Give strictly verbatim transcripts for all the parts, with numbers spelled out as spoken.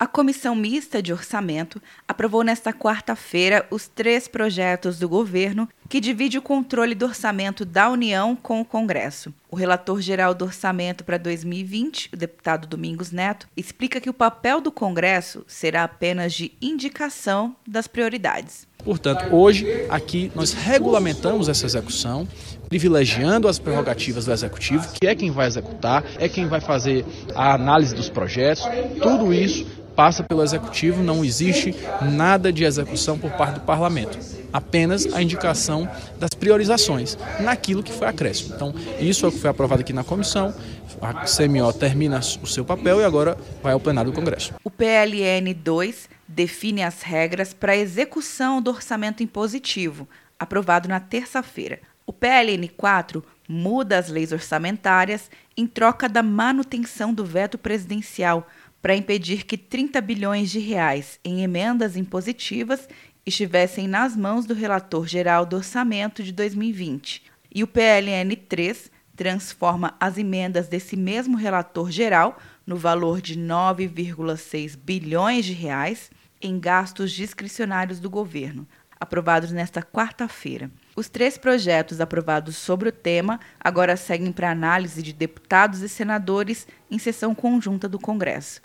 A Comissão Mista de Orçamento aprovou nesta quarta-feira os três projetos do governo que divide o controle do orçamento da União com o Congresso. O relator-geral do orçamento para dois mil e vinte, o deputado Domingos Neto, explica que o papel do Congresso será apenas de indicação das prioridades. Portanto, hoje, aqui nós regulamentamos essa execução, privilegiando as prerrogativas do Executivo, que é quem vai executar, é quem vai fazer a análise dos projetos, tudo isso passa pelo Executivo, não existe nada de execução por parte do Parlamento. Apenas a indicação das priorizações naquilo que foi acréscimo. Então, isso é o que foi aprovado aqui na comissão, a C M O termina o seu papel e agora vai ao plenário do Congresso. O P L N dois define as regras para a execução do orçamento impositivo, aprovado na terça-feira. O P L N quatro muda as leis orçamentárias em troca da manutenção do veto presidencial, para impedir que trinta bilhões de reais em emendas impositivas estivessem nas mãos do relator-geral do orçamento de dois mil e vinte. E o P L N três transforma as emendas desse mesmo relator-geral, no valor de nove vírgula seis bilhões de reais, em gastos discricionários do governo, aprovados nesta quarta-feira. Os três projetos aprovados sobre o tema agora seguem para análise de deputados e senadores em sessão conjunta do Congresso.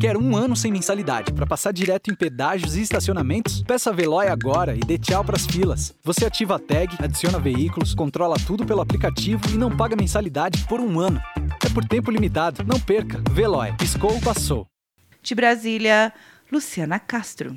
Quer um ano sem mensalidade para passar direto em pedágios e estacionamentos? Peça a Veloia agora e dê tchau para as filas. Você ativa a tag, adiciona veículos, controla tudo pelo aplicativo e não paga mensalidade por um ano. É por tempo limitado. Não perca. Veloia. Piscou, passou. De Brasília, Luciana Castro.